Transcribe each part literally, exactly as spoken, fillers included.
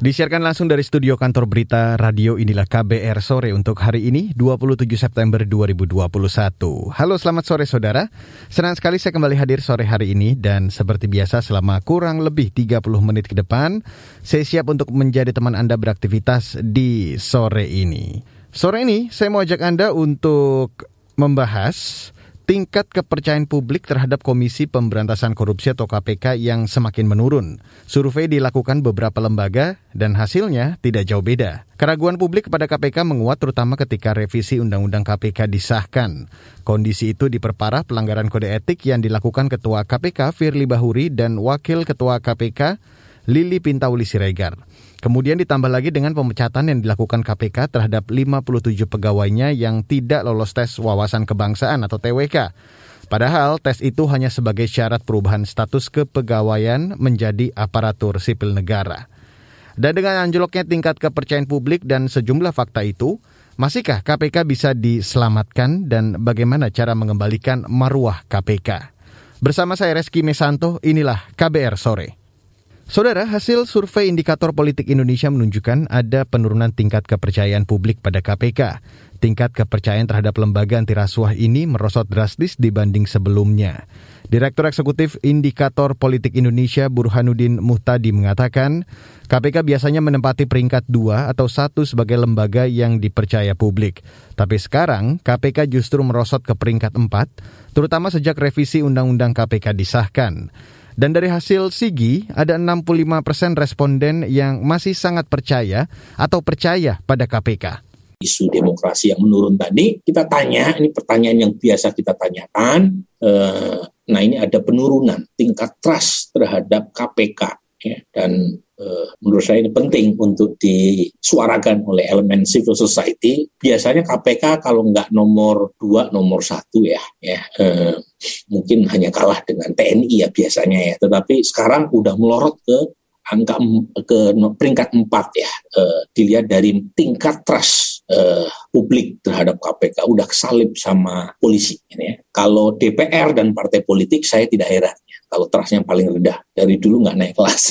Disiarkan langsung dari studio kantor berita radio, inilah K B R Sore untuk hari ini dua puluh tujuh September dua ribu dua puluh satu. Halo, selamat sore saudara. Senang sekali saya kembali hadir sore hari ini dan seperti biasa selama kurang lebih tiga puluh menit ke depan, saya siap untuk menjadi teman Anda beraktivitas di sore ini. Sore ini saya mau ajak Anda untuk membahas tingkat kepercayaan publik terhadap Komisi Pemberantasan Korupsi atau K P K yang semakin menurun. Survei dilakukan beberapa lembaga dan hasilnya tidak jauh beda. Keraguan publik kepada K P K menguat terutama ketika revisi Undang-Undang K P K disahkan. Kondisi itu diperparah pelanggaran kode etik yang dilakukan Ketua K P K Firli Bahuri dan Wakil Ketua K P K Lili Pintauli Siregar. Kemudian ditambah lagi dengan pemecatan yang dilakukan K P K terhadap lima puluh tujuh pegawainya yang tidak lolos tes wawasan kebangsaan atau T W K. Padahal tes itu hanya sebagai syarat perubahan status kepegawaian menjadi aparatur sipil negara. Dan dengan anjloknya tingkat kepercayaan publik dan sejumlah fakta itu, masihkah K P K bisa diselamatkan dan bagaimana cara mengembalikan marwah K P K? Bersama saya Reski Mesanto, inilah K B R Sore. Saudara, hasil survei Indikator Politik Indonesia menunjukkan ada penurunan tingkat kepercayaan publik pada K P K. Tingkat kepercayaan terhadap lembaga anti rasuah ini merosot drastis dibanding sebelumnya. Direktur Eksekutif Indikator Politik Indonesia Burhanuddin Muhtadi mengatakan, K P K biasanya menempati peringkat dua atau satu sebagai lembaga yang dipercaya publik. Tapi sekarang, K P K justru merosot ke peringkat empat, terutama sejak revisi Undang-Undang K P K disahkan. Dan dari hasil S I G I, ada enam puluh lima persen responden yang masih sangat percaya atau percaya pada K P K. Isu demokrasi yang menurun tadi, kita tanya, ini pertanyaan yang biasa kita tanyakan, eh, nah ini ada penurunan tingkat trust terhadap K P K. Ya, dan eh, menurut saya ini penting untuk disuarakan oleh elemen civil society. Biasanya K P K kalau nggak nomor dua, nomor satu ya, ya eh, mungkin hanya kalah dengan T N I ya biasanya ya, tetapi sekarang udah melorot ke angka ke peringkat empat ya, e, dilihat dari tingkat trust e, publik terhadap K P K udah kesalip sama polisi ini ya. Kalau D P R dan partai politik saya tidak heran ya, kalau trustnya paling rendah dari dulu nggak naik kelas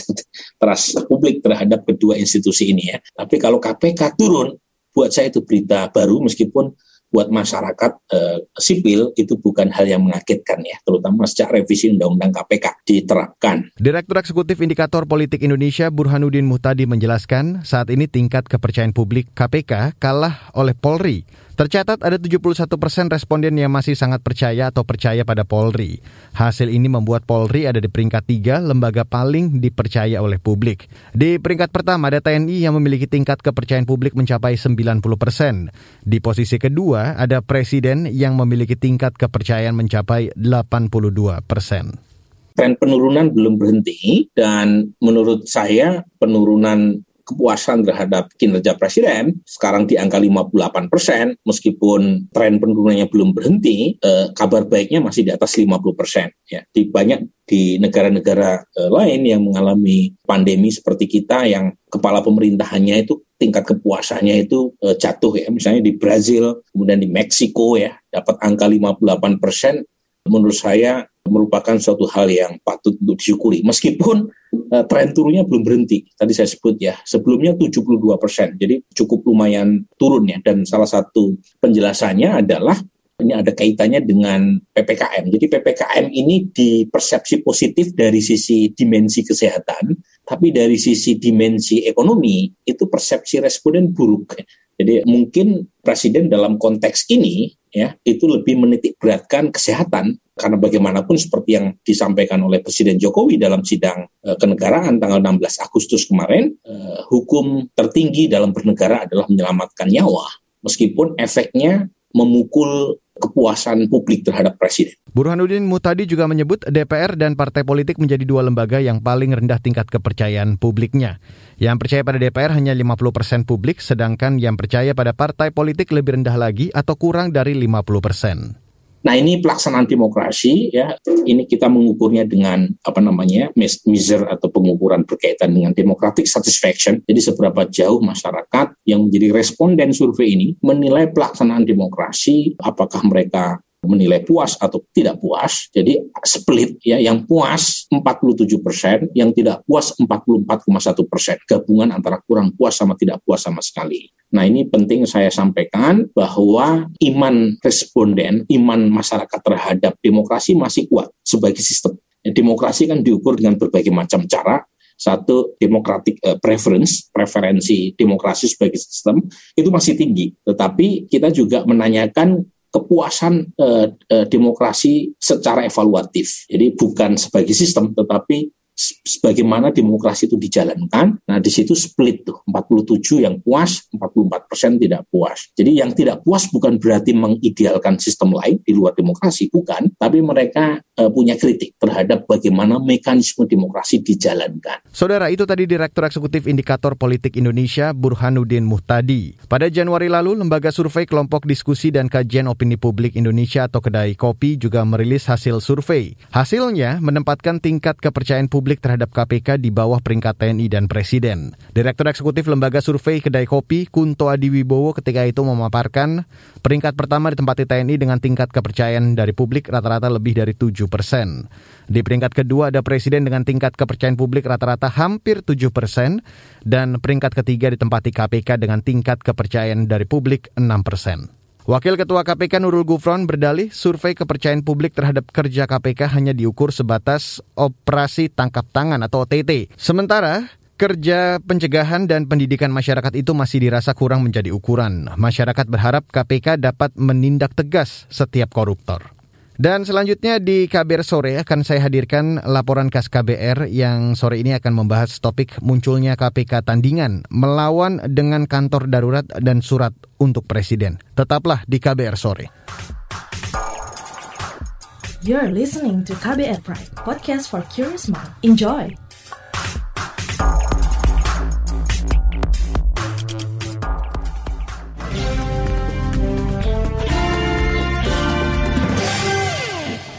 trust publik terhadap kedua institusi ini ya, tapi kalau K P K turun buat saya itu berita baru meskipun buat masyarakat eh, sipil itu bukan hal yang mengagetkan ya, terutama sejak revisi Undang-Undang K P K diterapkan. Direktur Eksekutif Indikator Politik Indonesia Burhanuddin Muhtadi menjelaskan saat ini tingkat kepercayaan publik K P K kalah oleh Polri. Tercatat ada tujuh puluh satu persen responden yang masih sangat percaya atau percaya pada Polri. Hasil ini membuat Polri ada di peringkat tiga lembaga paling dipercaya oleh publik. Di peringkat pertama ada T N I yang memiliki tingkat kepercayaan publik mencapai sembilan puluh persen. Di posisi kedua ada Presiden yang memiliki tingkat kepercayaan mencapai delapan puluh dua persen. Tren penurunan belum berhenti dan menurut saya penurunan kepuasan terhadap kinerja presiden sekarang di angka lima puluh delapan persen, meskipun tren penurunannya belum berhenti, eh, kabar baiknya masih di atas lima puluh persen. Ya. Di banyak di negara-negara eh, lain yang mengalami pandemi seperti kita, yang kepala pemerintahannya itu tingkat kepuasannya itu eh, jatuh ya, misalnya di Brazil, kemudian di Meksiko ya, dapat angka lima puluh delapan persen. Menurut saya merupakan suatu hal yang patut untuk disyukuri, meskipun uh, tren turunnya belum berhenti. Tadi saya sebut ya, sebelumnya tujuh puluh dua persen, jadi cukup lumayan turun ya. Dan salah satu penjelasannya adalah ini ada kaitannya dengan P P K M. Jadi P P K M ini dipersepsi positif dari sisi dimensi kesehatan, tapi dari sisi dimensi ekonomi itu persepsi responden buruk. Jadi mungkin presiden dalam konteks ini ya itu lebih menitikberatkan kesehatan, karena bagaimanapun seperti yang disampaikan oleh Presiden Jokowi dalam sidang e, kenegaraan tanggal enam belas Agustus kemarin, e, hukum tertinggi dalam bernegara adalah menyelamatkan nyawa, meskipun efeknya memukul kepuasan publik terhadap presiden. Burhanuddin Muhtadi juga menyebut D P R dan partai politik menjadi dua lembaga yang paling rendah tingkat kepercayaan publiknya. Yang percaya pada D P R hanya lima puluh persen publik, sedangkan yang percaya pada partai politik lebih rendah lagi atau kurang dari lima puluh persen. Nah, ini pelaksanaan demokrasi ya, ini kita mengukurnya dengan apa namanya measure atau pengukuran berkaitan dengan democratic satisfaction. Jadi seberapa jauh masyarakat yang menjadi responden survei ini menilai pelaksanaan demokrasi, apakah mereka menilai puas atau tidak puas. Jadi split ya, yang puas empat puluh tujuh persen, yang tidak puas empat puluh empat koma satu persen. Gabungan antara kurang puas sama tidak puas sama sekali. Nah, ini penting saya sampaikan bahwa iman responden, iman masyarakat terhadap demokrasi masih kuat sebagai sistem. Demokrasi kan diukur dengan berbagai macam cara. Satu, democratic uh, preference, preferensi demokrasi sebagai sistem itu masih tinggi. Tetapi kita juga menanyakan kepuasan eh, eh, demokrasi secara evaluatif. Jadi bukan sebagai sistem, tetapi sebagaimana demokrasi itu dijalankan. Nah, di situ split tuh, empat puluh tujuh yang puas, empat puluh empat persen tidak puas. Jadi yang tidak puas bukan berarti mengidealkan sistem lain di luar demokrasi, bukan, tapi mereka e, punya kritik terhadap bagaimana mekanisme demokrasi dijalankan. Saudara, itu tadi Direktur Eksekutif Indikator Politik Indonesia, Burhanuddin Muhtadi. Pada Januari lalu, Lembaga Survei Kelompok Diskusi dan Kajian Opini Publik Indonesia atau Kedai Kopi juga merilis hasil survei. Hasilnya menempatkan tingkat kepercayaan publik terhadap K P K di bawah peringkat T N I dan Presiden. Direktur Eksekutif Lembaga Survei Kedai Kopi, Kunto Adiwibowo, ketika itu memaparkan peringkat pertama ditempati T N I dengan tingkat kepercayaan dari publik rata-rata lebih dari tujuh persen. Di peringkat kedua ada Presiden dengan tingkat kepercayaan publik rata-rata hampir tujuh persen, dan peringkat ketiga ditempati K P K dengan tingkat kepercayaan dari publik enam persen. Wakil Ketua K P K Nurul Gufron berdalih survei kepercayaan publik terhadap kerja K P K hanya diukur sebatas operasi tangkap tangan atau O T T. Sementara kerja pencegahan dan pendidikan masyarakat itu masih dirasa kurang menjadi ukuran. Masyarakat berharap K P K dapat menindak tegas setiap koruptor. Dan selanjutnya di K B R Sore akan saya hadirkan laporan khas K B R yang sore ini akan membahas topik munculnya K P K tandingan melawan dengan kantor darurat dan surat untuk Presiden. Tetaplah di K B R Sore. You're listening to K B R Prime, podcast for curious mind. Enjoy!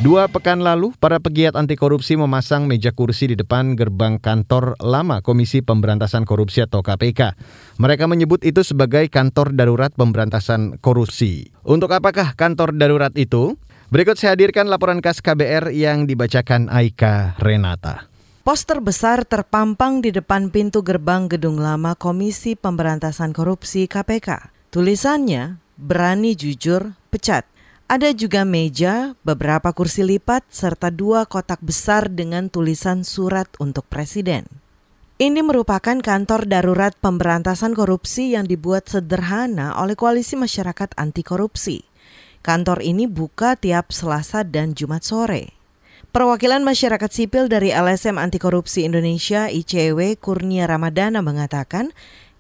Dua pekan lalu, para pegiat antikorupsi memasang meja kursi di depan gerbang kantor lama Komisi Pemberantasan Korupsi atau K P K. Mereka menyebut itu sebagai kantor darurat pemberantasan korupsi. Untuk apakah kantor darurat itu? Berikut saya hadirkan laporan khas K B R yang dibacakan Aika Renata. Poster besar terpampang di depan pintu gerbang gedung lama Komisi Pemberantasan Korupsi K P K. Tulisannya, berani jujur, pecat. Ada juga meja, beberapa kursi lipat, serta dua kotak besar dengan tulisan surat untuk Presiden. Ini merupakan kantor darurat pemberantasan korupsi yang dibuat sederhana oleh Koalisi Masyarakat Antikorupsi. Kantor ini buka tiap Selasa dan Jumat sore. Perwakilan masyarakat sipil dari L S M Antikorupsi Indonesia I C W, Kurnia Ramadana, mengatakan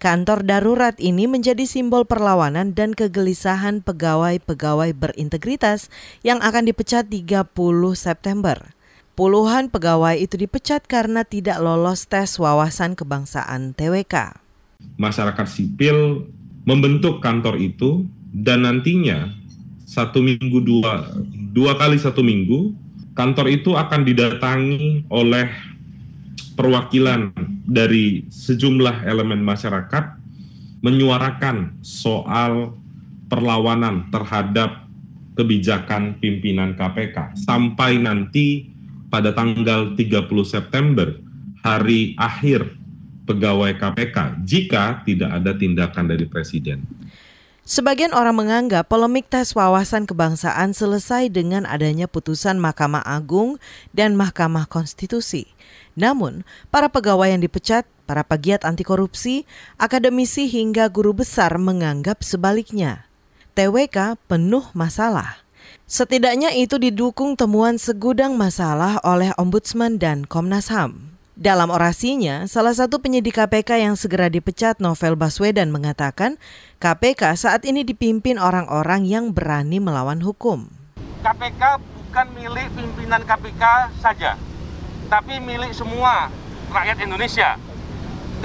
kantor darurat ini menjadi simbol perlawanan dan kegelisahan pegawai-pegawai berintegritas yang akan dipecat tiga puluh September. Puluhan pegawai itu dipecat karena tidak lolos tes wawasan kebangsaan T W K. Masyarakat sipil membentuk kantor itu dan nantinya satu minggu dua, dua kali satu minggu kantor itu akan didatangi oleh perwakilan dari sejumlah elemen masyarakat menyuarakan soal perlawanan terhadap kebijakan pimpinan K P K sampai nanti pada tanggal tiga puluh September, hari akhir pegawai K P K, jika tidak ada tindakan dari Presiden. Sebagian orang menganggap polemik tes wawasan kebangsaan selesai dengan adanya putusan Mahkamah Agung dan Mahkamah Konstitusi. Namun, para pegawai yang dipecat, para pegiat anti korupsi, akademisi hingga guru besar menganggap sebaliknya. T W K penuh masalah. Setidaknya itu didukung temuan segudang masalah oleh Ombudsman dan Komnas H A M. Dalam orasinya, salah satu penyidik K P K yang segera dipecat, Novel Baswedan, mengatakan K P K saat ini dipimpin orang-orang yang berani melawan hukum. K P K bukan milik pimpinan K P K saja, tapi milik semua rakyat Indonesia.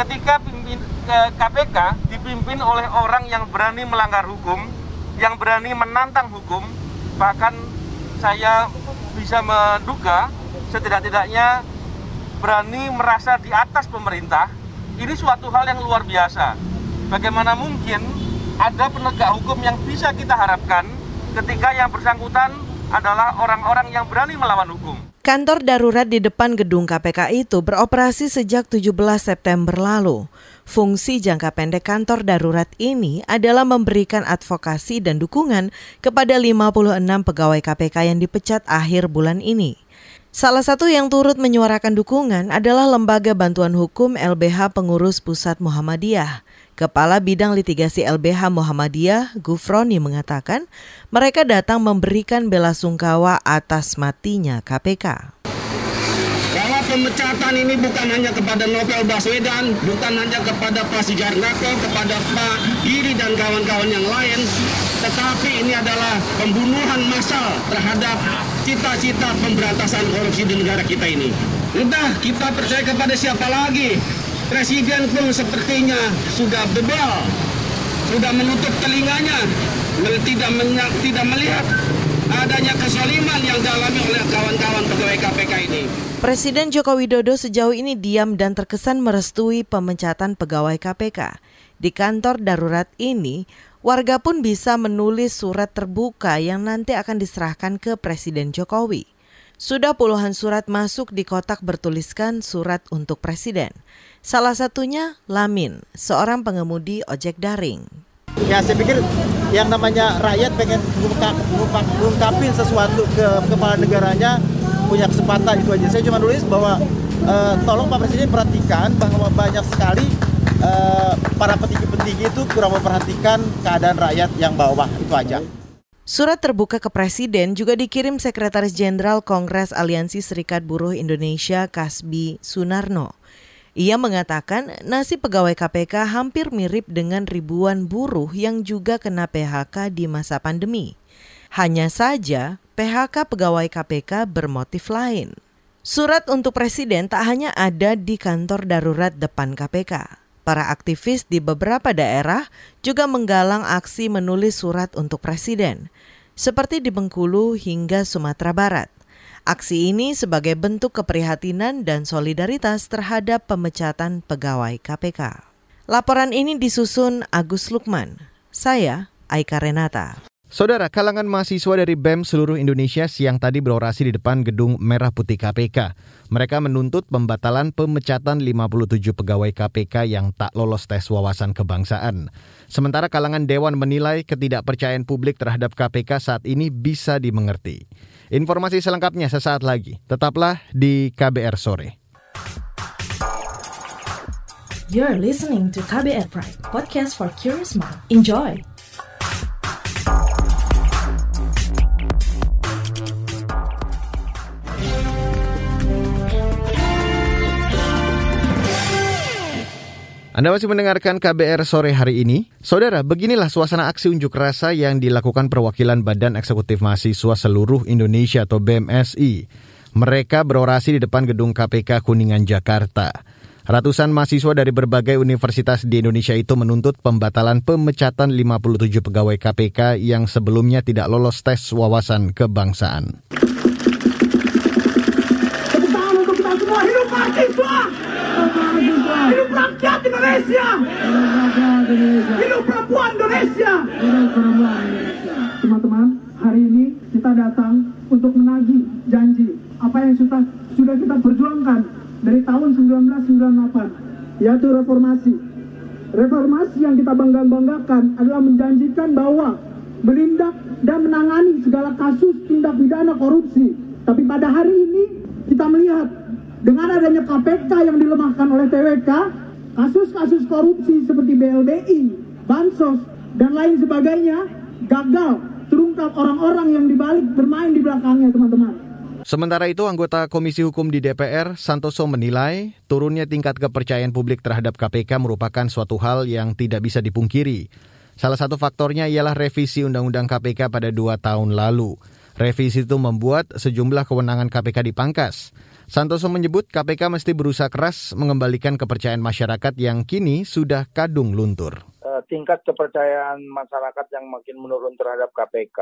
Ketika pimpin, eh, K P K dipimpin oleh orang yang berani melanggar hukum, yang berani menantang hukum, bahkan saya bisa menduga setidak-tidaknya berani merasa di atas pemerintah, ini suatu hal yang luar biasa. Bagaimana mungkin ada penegak hukum yang bisa kita harapkan ketika yang bersangkutan adalah orang-orang yang berani melawan hukum. Kantor darurat di depan gedung K P K itu beroperasi sejak tujuh belas September lalu. Fungsi jangka pendek kantor darurat ini adalah memberikan advokasi dan dukungan kepada lima puluh enam pegawai K P K yang dipecat akhir bulan ini. Salah satu yang turut menyuarakan dukungan adalah Lembaga Bantuan Hukum L B H Pengurus Pusat Muhammadiyah. Kepala Bidang Litigasi L B H Muhammadiyah, Gufroni, mengatakan mereka datang memberikan bela sungkawa atas matinya K P K. Bahwa pemecatan ini bukan hanya kepada Novel Baswedan, bukan hanya kepada Pak Sijarnako, kepada Pak Giri dan kawan-kawan yang lain, tetapi ini adalah pembunuhan massal terhadap cita-cita pemberantasan korupsi di negara kita ini. Udah, kita percaya kepada siapa lagi? Presiden pun sepertinya sudah bebal, sudah menutup telinganya, tidak, menyak, tidak melihat adanya kezaliman yang dialami oleh kawan-kawan pegawai K P K ini. Presiden Joko Widodo sejauh ini diam dan terkesan merestui pemecatan pegawai K P K. Di kantor darurat ini, warga pun bisa menulis surat terbuka yang nanti akan diserahkan ke Presiden Jokowi. Sudah puluhan surat masuk di kotak bertuliskan surat untuk Presiden. Salah satunya Lamin, seorang pengemudi ojek daring. Ya, saya pikir yang namanya rakyat pengen mengungkapin sesuatu ke kepala negaranya, punya kesempatan, itu aja. Saya cuma tulis bahwa eh, tolong Pak Presiden perhatikan bahwa banyak sekali para petinggi-petinggi itu kurang memperhatikan keadaan rakyat yang bawah, itu aja. Surat terbuka ke Presiden juga dikirim Sekretaris Jenderal Kongres Aliansi Serikat Buruh Indonesia Kasbi Sunarno. Ia mengatakan nasib pegawai K P K hampir mirip dengan ribuan buruh yang juga kena P H K di masa pandemi. Hanya saja P H K pegawai K P K bermotif lain. Surat untuk Presiden tak hanya ada di kantor darurat depan K P K. Para aktivis di beberapa daerah juga menggalang aksi menulis surat untuk Presiden, seperti di Bengkulu hingga Sumatera Barat. Aksi ini sebagai bentuk keprihatinan dan solidaritas terhadap pemecatan pegawai K P K. Laporan ini disusun Agus Lukman. Saya Aika Renata. Saudara, kalangan mahasiswa dari B E M seluruh Indonesia siang tadi berorasi di depan gedung Merah Putih K P K. Mereka menuntut pembatalan pemecatan lima puluh tujuh pegawai K P K yang tak lolos tes wawasan kebangsaan. Sementara kalangan Dewan menilai ketidakpercayaan publik terhadap K P K saat ini bisa dimengerti. Informasi selengkapnya sesaat lagi. Tetaplah di K B R Sore. You're listening to K B R Prime, podcast for curious mind. Enjoy! Anda masih mendengarkan K B R Sore hari ini. Saudara, beginilah suasana aksi unjuk rasa yang dilakukan perwakilan Badan Eksekutif Mahasiswa Seluruh Indonesia atau B M S I. Mereka berorasi di depan gedung K P K Kuningan, Jakarta. Ratusan mahasiswa dari berbagai universitas di Indonesia itu menuntut pembatalan pemecatan lima puluh tujuh pegawai K P K yang sebelumnya tidak lolos tes wawasan kebangsaan. Tepuk tangan untuk kita semua, hidup mahasiswa! Hidup rakyat Indonesia! Hidup perempuan Indonesia! Teman-teman, hari ini kita datang untuk menagih janji apa yang sudah sudah kita perjuangkan dari tahun seribu sembilan ratus sembilan puluh delapan, yaitu reformasi. Reformasi yang kita bangga-banggakan adalah menjanjikan bahwa menindak dan menangani segala kasus tindak pidana korupsi. Tapi pada hari ini kita melihat dengan adanya K P K yang dilemahkan oleh T W K, kasus-kasus korupsi seperti B L B I, Bansos, dan lain sebagainya gagal terungkap orang-orang yang dibalik bermain di belakangnya, teman-teman. Sementara itu, anggota Komisi Hukum di D P R, Santoso, menilai turunnya tingkat kepercayaan publik terhadap K P K merupakan suatu hal yang tidak bisa dipungkiri. Salah satu faktornya ialah revisi Undang-Undang K P K pada dua tahun lalu. Revisi itu membuat sejumlah kewenangan K P K dipangkas. Santoso menyebut K P K mesti berusaha keras mengembalikan kepercayaan masyarakat yang kini sudah kadung luntur. tingkat kepercayaan masyarakat yang makin menurun terhadap K P K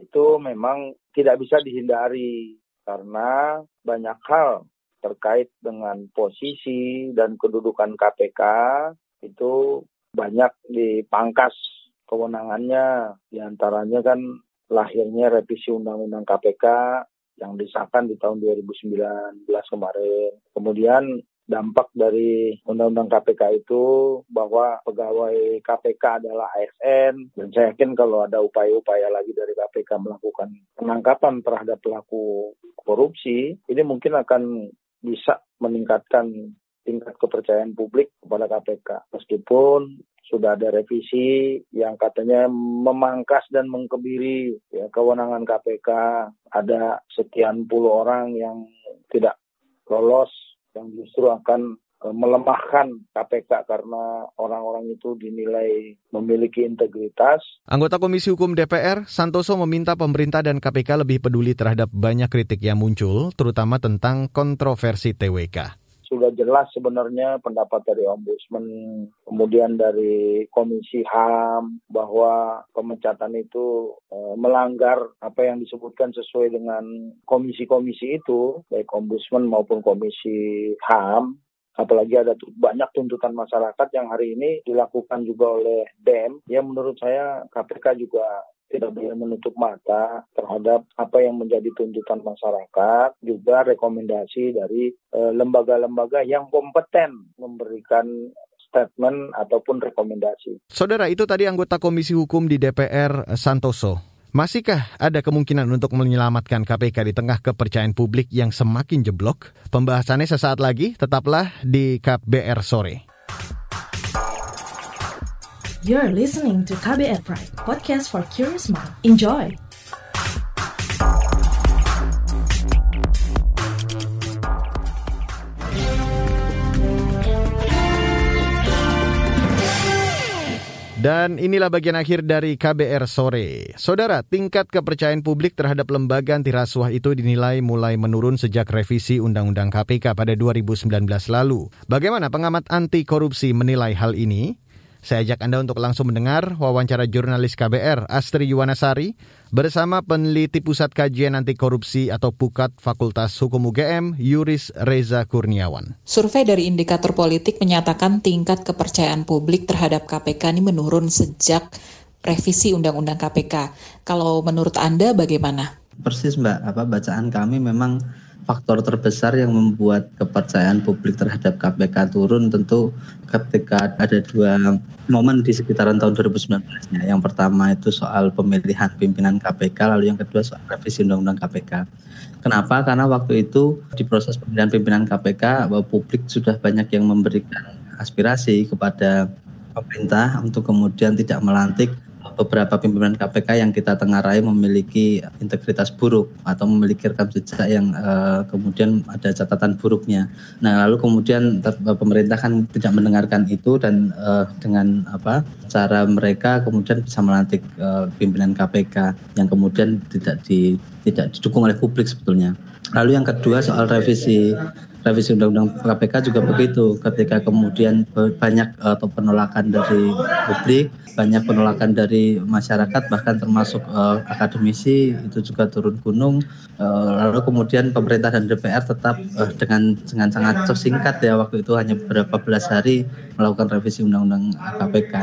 itu memang tidak bisa dihindari karena banyak hal terkait dengan posisi dan kedudukan K P K itu banyak dipangkas kewenangannya. Di antaranya kan lahirnya revisi Undang-Undang K P K yang disahkan di tahun dua ribu sembilan belas kemarin. Kemudian dampak dari Undang-Undang K P K itu bahwa pegawai K P K adalah A S N. Dan saya yakin kalau ada upaya-upaya lagi dari K P K melakukan penangkapan terhadap pelaku korupsi, ini mungkin akan bisa meningkatkan tingkat kepercayaan publik kepada K P K. Meskipun sudah ada revisi yang katanya memangkas dan mengkebiri ya, kewenangan K P K. Ada sekian puluh orang yang tidak lolos yang justru akan melemahkan K P K karena orang-orang itu dinilai memiliki integritas. Anggota Komisi Hukum D P R, Santoso meminta pemerintah dan K P K lebih peduli terhadap banyak kritik yang muncul, terutama tentang kontroversi T W K. Sudah jelas sebenarnya pendapat dari Ombudsman, kemudian dari Komisi H A M bahwa pemecatan itu e, melanggar apa yang disebutkan sesuai dengan komisi-komisi itu, baik Ombudsman maupun Komisi H A M. Apalagi ada banyak tuntutan masyarakat yang hari ini dilakukan juga oleh D M. Ya menurut saya K P K juga tidak boleh menutup mata terhadap apa yang menjadi tuntutan masyarakat. Juga rekomendasi dari e, lembaga-lembaga yang kompeten memberikan statement ataupun rekomendasi. Saudara, itu tadi anggota Komisi Hukum di D P R, Santoso. Masihkah ada kemungkinan untuk menyelamatkan K P K di tengah kepercayaan publik yang semakin jeblok? Pembahasannya sesaat lagi, tetaplah di K B R Sore. You're listening to K B R Prime, podcast for curious mind. Enjoy! Dan inilah bagian akhir dari K B R Sore. Saudara, tingkat kepercayaan publik terhadap lembaga anti rasuah itu dinilai mulai menurun sejak revisi Undang-Undang K P K pada dua ribu sembilan belas lalu. Bagaimana pengamat anti korupsi menilai hal ini? Saya ajak Anda untuk langsung mendengar wawancara jurnalis K B R Astri Yuwanasari bersama peneliti Pusat Kajian Antikorupsi atau Pukat Fakultas Hukum U G M, Yuris Reza Kurniawan. Survei dari Indikator Politik menyatakan tingkat kepercayaan publik terhadap K P K ini menurun sejak revisi Undang-Undang K P K. Kalau menurut Anda bagaimana? Persis Mbak, apa bacaan kami memang faktor terbesar yang membuat kepercayaan publik terhadap K P K turun tentu ketika ada dua momen di sekitaran tahun dua ribu sembilan belas-nya. Yang pertama itu soal pemilihan pimpinan K P K, lalu yang kedua soal revisi Undang-Undang K P K. Kenapa? Karena waktu itu di proses pemilihan pimpinan K P K, bahwa publik sudah banyak yang memberikan aspirasi kepada pemerintah untuk kemudian tidak melantik beberapa pimpinan K P K yang kita tengarai memiliki integritas buruk atau memiliki rekam jejak yang uh, kemudian ada catatan buruknya. Nah, lalu kemudian ter- pemerintah kan tidak mendengarkan itu dan uh, dengan apa cara mereka kemudian bisa melantik uh, pimpinan K P K yang kemudian tidak di tidak didukung oleh publik sebetulnya. Lalu yang kedua soal revisi Revisi Undang-Undang K P K juga begitu, ketika kemudian banyak atau penolakan dari publik, banyak penolakan dari masyarakat, bahkan termasuk uh, akademisi itu juga turun gunung. Uh, lalu kemudian pemerintah dan D P R tetap uh, dengan dengan sangat singkat ya waktu itu hanya beberapa belas hari melakukan revisi Undang-Undang K P K.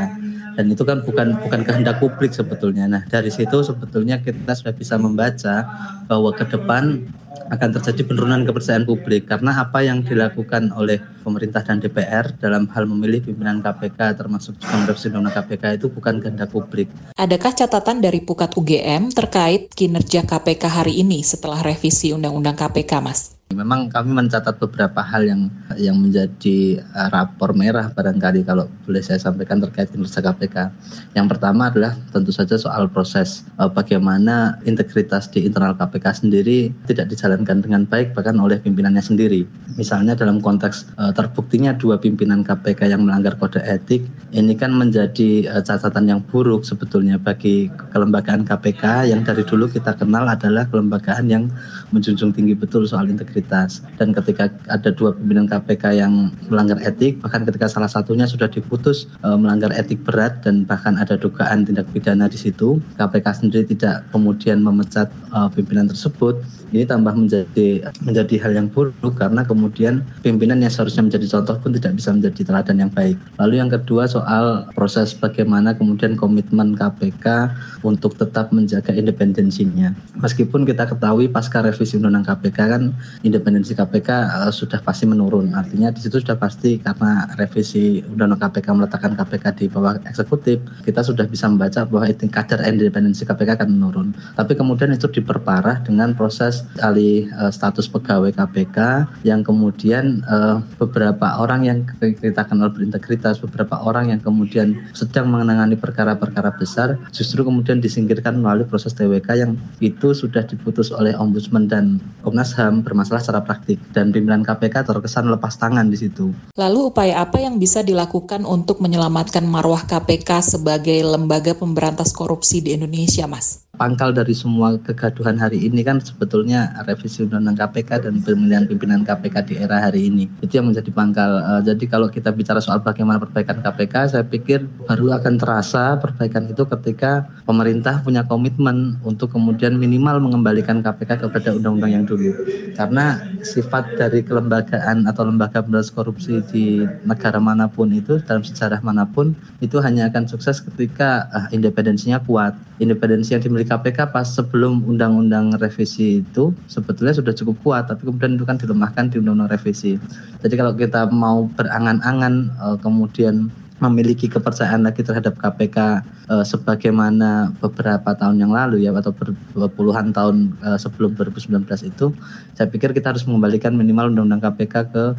Dan itu kan bukan bukan kehendak publik sebetulnya. Nah, dari situ sebetulnya kita sudah bisa membaca bahwa ke depan akan terjadi penurunan kepercayaan publik karena apa yang dilakukan oleh pemerintah dan D P R dalam hal memilih pimpinan K P K termasuk revisi Undang-Undang K P K itu bukan kehendak publik. Adakah catatan dari Pukat U G M terkait kinerja K P K hari ini setelah revisi Undang-Undang K P K, Mas? Memang kami mencatat beberapa hal yang yang menjadi rapor merah barangkali kalau boleh saya sampaikan terkait kinerja K P K. Yang pertama adalah tentu saja soal proses bagaimana integritas di internal K P K sendiri tidak dijalankan dengan baik bahkan oleh pimpinannya sendiri. Misalnya dalam konteks terbuktinya dua pimpinan K P K yang melanggar kode etik, ini kan menjadi catatan yang buruk sebetulnya bagi kelembagaan K P K yang dari dulu kita kenal adalah kelembagaan yang menjunjung tinggi betul soal integritas integritas. Dan ketika ada dua pimpinan K P K yang melanggar etik, bahkan ketika salah satunya sudah diputus e, melanggar etik berat dan bahkan ada dugaan tindak pidana di situ, K P K sendiri tidak kemudian memecat e, pimpinan tersebut, ini tambah menjadi menjadi hal yang buruk karena kemudian pimpinan yang seharusnya menjadi contoh pun tidak bisa menjadi teladan yang baik. Lalu yang kedua soal proses bagaimana kemudian komitmen K P K untuk tetap menjaga independensinya. Meskipun kita ketahui pasca revisi Undang-Undang K P K kan independensi K P K e, sudah pasti menurun. Artinya di situ sudah pasti karena revisi Undang-Undang K P K meletakkan K P K di bawah eksekutif, kita sudah bisa membaca bahwa kadar independensi K P K akan menurun. Tapi kemudian itu diperparah dengan proses alih e, status pegawai K P K yang kemudian e, beberapa orang yang kita kenal berintegritas, beberapa orang yang kemudian sedang menangani perkara-perkara besar justru kemudian disingkirkan melalui proses T W K yang itu sudah diputus oleh Ombudsman dan Komnas H A M bermasalah secara praktik, dan pimpinan K P K terkesan lepas tangan di situ. Lalu upaya apa yang bisa dilakukan untuk menyelamatkan marwah K P K sebagai lembaga pemberantas korupsi di Indonesia, Mas? Pangkal dari semua kegaduhan hari ini kan sebetulnya revisi Undang-Undang K P K dan pemilihan pimpinan K P K di era hari ini. Itu yang menjadi pangkal. Jadi kalau kita bicara soal bagaimana perbaikan K P K, saya pikir baru akan terasa perbaikan itu ketika pemerintah punya komitmen untuk kemudian minimal mengembalikan K P K kepada undang-undang yang dulu. Karena sifat dari kelembagaan atau lembaga pemberantasan korupsi di negara manapun itu, dalam sejarah manapun, itu hanya akan sukses ketika uh, independensinya kuat. Independensi yang dimiliki K P K pas sebelum undang-undang revisi itu sebetulnya sudah cukup kuat, tapi kemudian itu kan dilemahkan di undang-undang revisi. Jadi kalau kita mau berangan-angan kemudian memiliki kepercayaan lagi terhadap K P K eh, sebagaimana beberapa tahun yang lalu ya, atau berpuluhan tahun eh, sebelum dua ribu sembilan belas itu, saya pikir kita harus mengembalikan minimal undang-undang K P K ke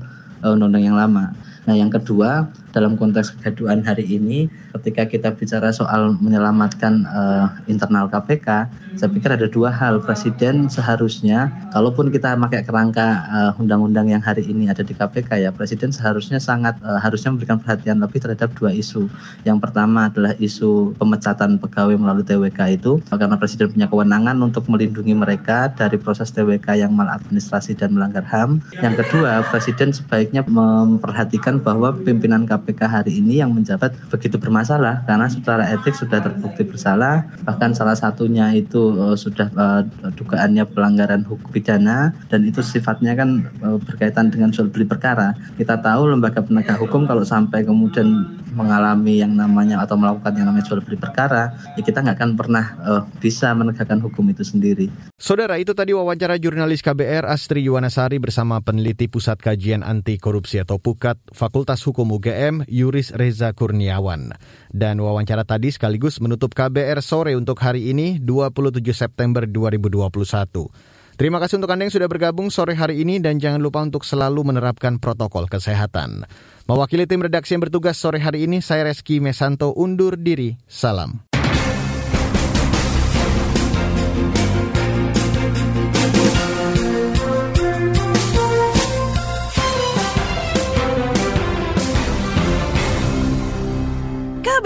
eh, undang-undang yang lama. Nah, yang kedua, dalam konteks kegaduhan hari ini, ketika kita bicara soal menyelamatkan uh, internal K P K, saya pikir ada dua hal. Presiden seharusnya, kalaupun kita pakai kerangka uh, undang-undang yang hari ini ada di K P K ya, Presiden seharusnya sangat uh, harusnya memberikan perhatian lebih terhadap dua isu. Yang pertama adalah isu pemecatan pegawai melalui T W K itu, karena Presiden punya kewenangan untuk melindungi mereka dari proses T W K yang maladministrasi dan melanggar H A M. Yang kedua, Presiden sebaiknya memperhatikan bahwa pimpinan K P K hari ini yang menjabat begitu bermasalah karena secara etik sudah terbukti bersalah, bahkan salah satunya itu uh, sudah uh, dugaannya pelanggaran hukum pidana, dan itu sifatnya kan uh, berkaitan dengan soal beli perkara. Kita tahu lembaga penegak hukum kalau sampai kemudian mengalami yang namanya atau melakukan yang namanya jual beli perkara, ya kita nggak akan pernah uh, bisa menegakkan hukum itu sendiri. Saudara, itu tadi wawancara jurnalis K B R Astri Yuwanasari bersama peneliti Pusat Kajian Antikorupsi atau Pukat, Fakultas Hukum U G M, Yuris Reza Kurniawan. Dan wawancara tadi sekaligus menutup K B R Sore untuk hari ini, dua puluh tujuh September dua ribu dua puluh satu. Terima kasih untuk Anda yang sudah bergabung sore hari ini, dan jangan lupa untuk selalu menerapkan protokol kesehatan. Mewakili tim redaksi yang bertugas sore hari ini, saya Reski Mesanto undur diri. Salam. K B